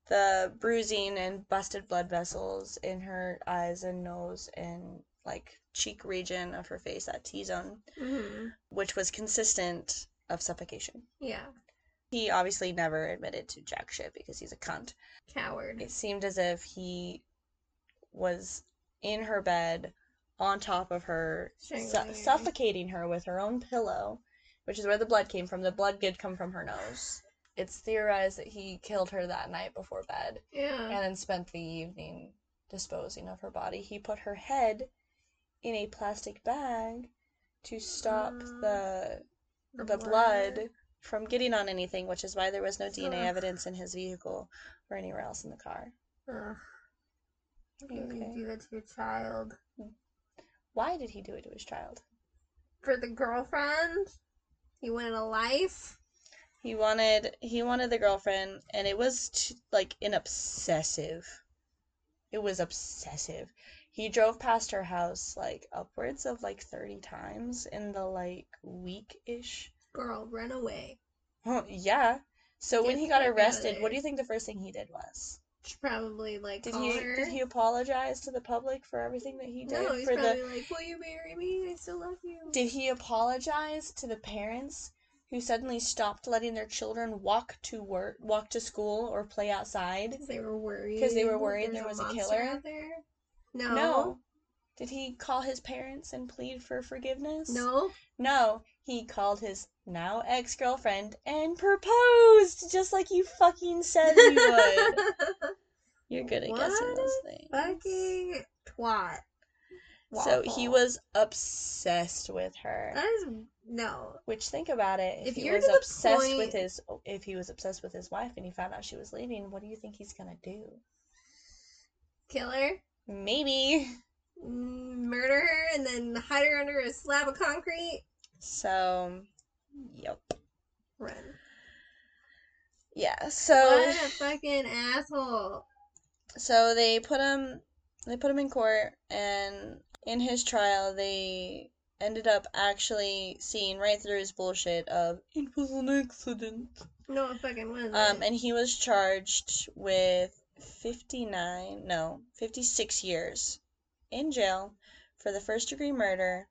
the bruising and busted blood vessels in her eyes and nose and, like, cheek region of her face, that T-zone, mm-hmm. which was consistent of suffocation. Yeah. He obviously never admitted to jack shit because he's a cunt. Coward. It seemed as if he was in her bed, on top of her, su- suffocating her with her own pillow, which is where the blood came from. The blood did come from her nose. It's theorized that he killed her that night before bed. Yeah. And then spent the evening disposing of her body. He put her head in a plastic bag to stop uh, the the blood. blood from getting on anything, which is why there was no D N A uh. evidence in his vehicle or anywhere else in the car. Uh. You okay? Do that to your child. Why did he do it to his child? For the girlfriend? He wanted a life? He wanted he wanted the girlfriend, and it was t- like an obsessive. It was obsessive. He drove past her house, like, upwards of, like, thirty times in the, like, week-ish. Girl, run away. Huh, yeah. So get when he got arrested, what do you think the first thing he did was? Probably, like, did he her. Did he apologize to the public for everything that he did? No, he's for probably the... like, will you marry me? I still love you. Did he apologize to the parents who suddenly stopped letting their children walk to work, walk to school or play outside? Because they were worried. Because they were worried there was a killer out there? No. No. Did he call his parents and plead for forgiveness? No. No. He called his now ex-girlfriend and proposed, just like you fucking said you would. You're good at what? Guessing those things. Fucking twat. Waffle. So he was obsessed with her. That is no. Which think about it, if, if he was obsessed point... with his, if he was obsessed with his wife and he found out she was leaving, what do you think he's gonna do? Kill her? Maybe. Murder her and then hide her under a slab of concrete. So, yep. Run. Yeah, so... What a fucking asshole. So they put him, they put him in court, and in his trial, they ended up actually seeing right through his bullshit of, it was an accident. No, it fucking wasn't. Um, and he was charged with fifty-nine, no, fifty-six years in jail for the first-degree murder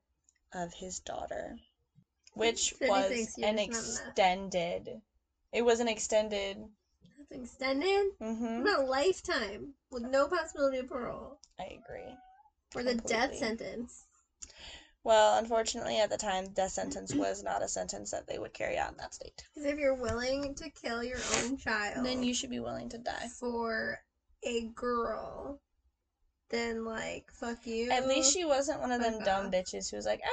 of his daughter, which was an extended, it was an extended... That's extended? Mm-hmm. What a lifetime with no possibility of parole. I agree. Or the death sentence. Well, unfortunately, at the time, death sentence was not a sentence that they would carry out in that state. Because if you're willing to kill your own child... Then you should be willing to die. For a girl, then, like, fuck you. At least she wasn't one of them fuck dumb off. Bitches who was like, okay,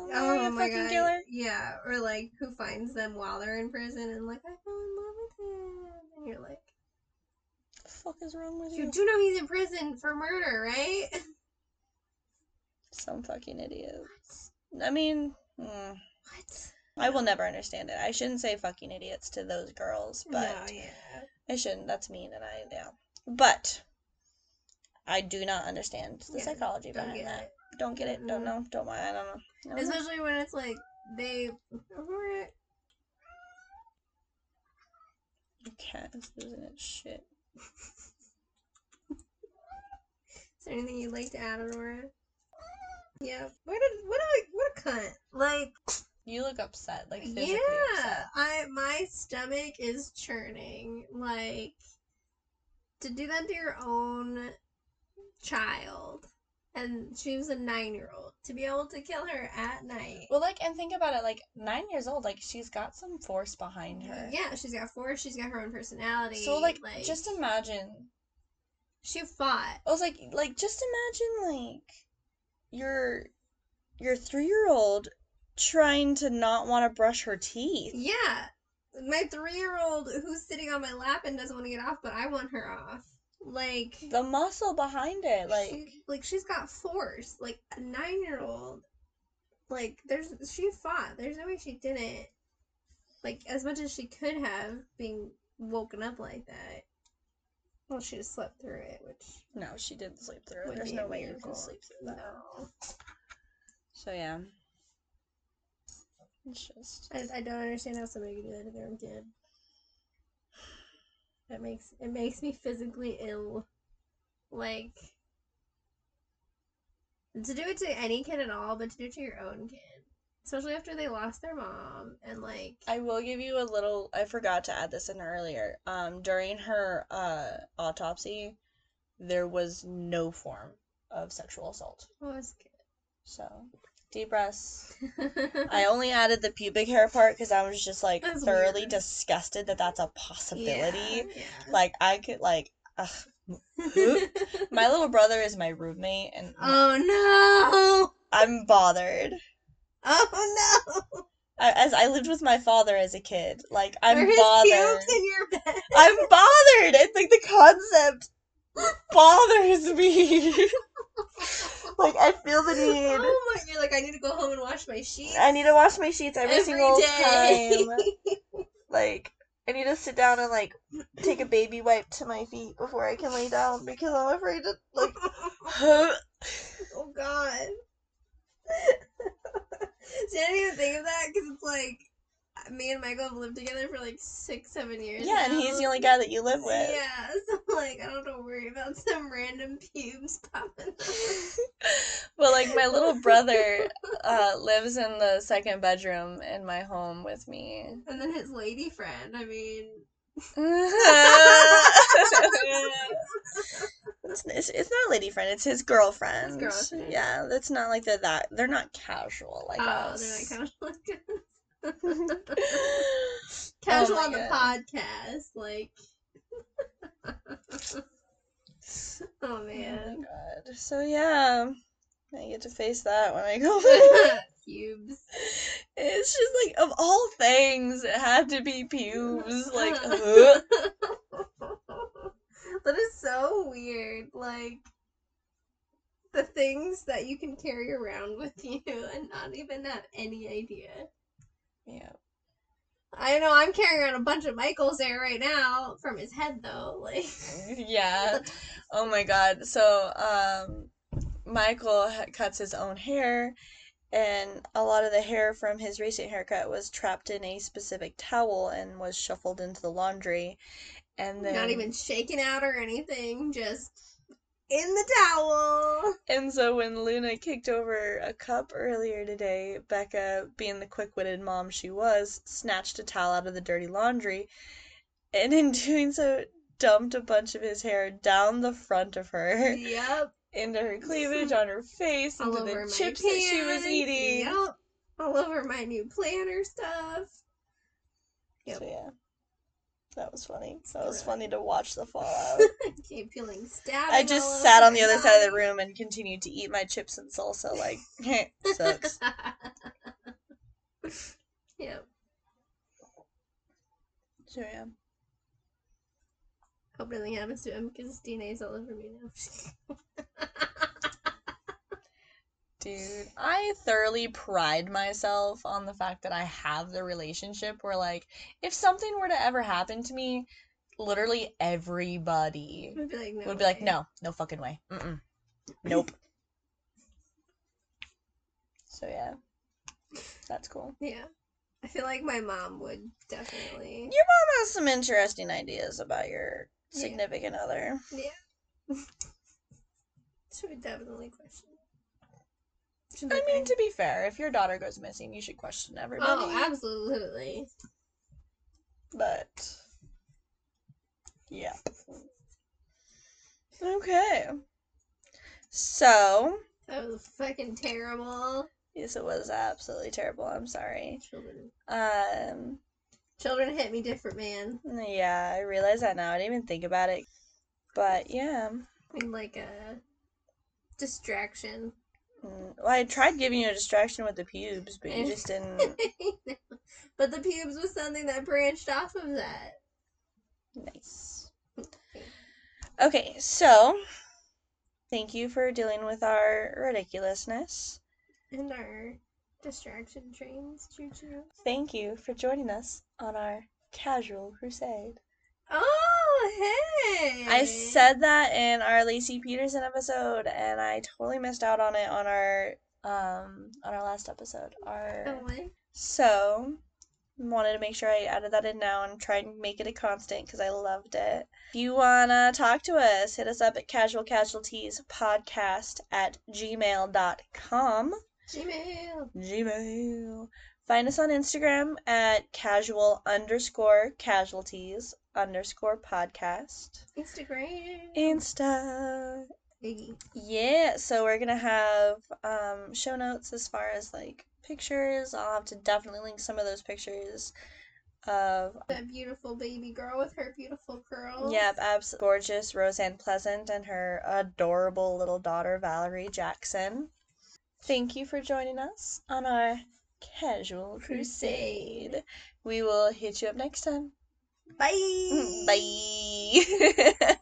I'm oh, a fucking God. Killer. Yeah, or, like, who finds them while they're in prison and, like, I fell in love with him. And you're like, what the fuck is wrong with you? You do know he's in prison for murder, right? Some fucking idiot. What? I mean, mm, what? I will never understand it. I shouldn't say fucking idiots to those girls, but no, yeah. I shouldn't. That's mean, and I yeah. But I do not understand the yeah, psychology behind that. It. Don't get it. Mm-hmm. Don't know. Don't mind. I don't know. No. Especially when it's like they. The cat is losing its shit. Is there anything you'd like to add, Aurora? Yeah, what a what a what a cunt! Like, you look upset, like physically yeah, upset. I my stomach is churning. Like, to do that to your own child, and she was a nine-year-old, to be able to kill her at night. Well, like, and think about it, like, nine years old, like, she's got some force behind her. Yeah, she's got force, she's got her own personality. So, like, like just imagine. She fought. I was like, like, just imagine, like, your, your three-year-old trying to not want to brush her teeth. Yeah. My three-year-old who's sitting on my lap and doesn't want to get off, but I want her off. Like, the muscle behind it, like, she, like, she's got force. Like, a nine-year-old, like, there's, she fought. There's no way she didn't, like, as much as she could have, being woken up like that. Well, she just slept through it, which... No, she didn't sleep through it. There's no way you can sleep through that. No. So, yeah. It's just... I, I don't understand how somebody could do that to their own kid. It makes, it makes me physically ill. Like... To do it to any kid at all, but to do it to your own kid. Especially after they lost their mom, and, like... I will give you a little... I forgot to add this in earlier. Um, during her, uh, autopsy, there was no form of sexual assault. Oh, that's good. So, deep breaths. I only added the pubic hair part because I was just, like, that's thoroughly weird. Disgusted that that's a possibility. Yeah, yeah. Like, I could, like... Ugh. My little brother is my roommate, and... Oh, no! I'm bothered. Oh no! I, as I lived with my father as a kid, like I'm Are his bothered. In your bed? I'm bothered. It's like the concept bothers me. Like I feel the need. Oh my! You're like I need to go home and wash my sheets. I need to wash my sheets every, every single day. Time. Like I need to sit down and like take a baby wipe to my feet before I can lay down because I'm afraid to like. Oh God. See, I didn't even think of that because it's like me and Michael have lived together for like six, seven years. Yeah, now. And he's the only guy that you live with. Yeah, so like I don't have to worry about some random pubes popping up. Well, like my little brother uh, lives in the second bedroom in my home with me, and then his lady friend. I mean, it's, it's, it's not lady friend, it's his girlfriend. His girlfriend. Yeah, that's not like they're that they're not casual like oh, us. They're not casual like us. Casual oh on God. The podcast, like oh man. Oh my God. So yeah. I get to face that when I go there. Pubes. It's just like of all things it had to be pubes. Like uh. That is so weird. Like, the things that you can carry around with you and not even have any idea. Yeah. I know, I'm carrying around a bunch of Michael's hair right now from his head, though. Like. Yeah. Oh, my God. So, um, Michael cuts his own hair, and a lot of the hair from his recent haircut was trapped in a specific towel and was shuffled into the laundry. And then, not even shaken out or anything, just in the towel. And so when Luna kicked over a cup earlier today, Becca, being the quick-witted mom she was, snatched a towel out of the dirty laundry, and in doing so, dumped a bunch of his hair down the front of her. Yep. Into her cleavage, on her face, all into over the chips pan. That she was eating. Yep. All over my new planner stuff. Yep. So, yeah. That was funny. That was really funny to watch the fallout. I keep feeling stabbed. I just sat on the other side of the room and continued to eat my chips and salsa. Like, sucks. Yep. So yeah. Hope nothing happens to him because his D N A's all over me now. Dude, I thoroughly pride myself on the fact that I have the relationship where, like, if something were to ever happen to me, literally everybody would be like, no, would be like, no, no fucking way. Mm-mm. Nope. So, yeah. That's cool. Yeah. I feel like my mom would definitely... Your mom has some interesting ideas about your significant yeah. other. Yeah. She would definitely question. I mean, to be fair, if your daughter goes missing, you should question everybody. Oh, absolutely. But, yeah. Okay. So. That was fucking terrible. Yes, it was absolutely terrible. I'm sorry. Children. Um. Children hit me different, man. Yeah, I realize that now. I didn't even think about it. But, yeah. I mean, like a distraction. Well, I tried giving you a distraction with the pubes, but you just didn't. But the pubes was something that branched off of that. Nice. Okay, so thank you for dealing with our ridiculousness. And our distraction trains, choo-choo. Thank you for joining us on our casual crusade. Oh, hey! I said that in our Lacey Peterson episode, and I totally missed out on it on our um on our last episode. Our oh, what? So, wanted to make sure I added that in now and try and make it a constant because I loved it. If you want to talk to us, hit us up at casual casualties podcast at gmail dot com. Gmail. Gmail. Find us on Instagram at casual underscore casualties underscore podcast. Instagram. Insta. Iggy. Yeah, so we're going to have um, show notes as far as, like, pictures. I'll have to definitely link some of those pictures of that beautiful baby girl with her beautiful curls. Yep, absolutely gorgeous Roseanne Pleasant and her adorable little daughter Valerie Jackson. Thank you for joining us on our casual crusade. crusade. We will hit you up next time. Bye. Bye.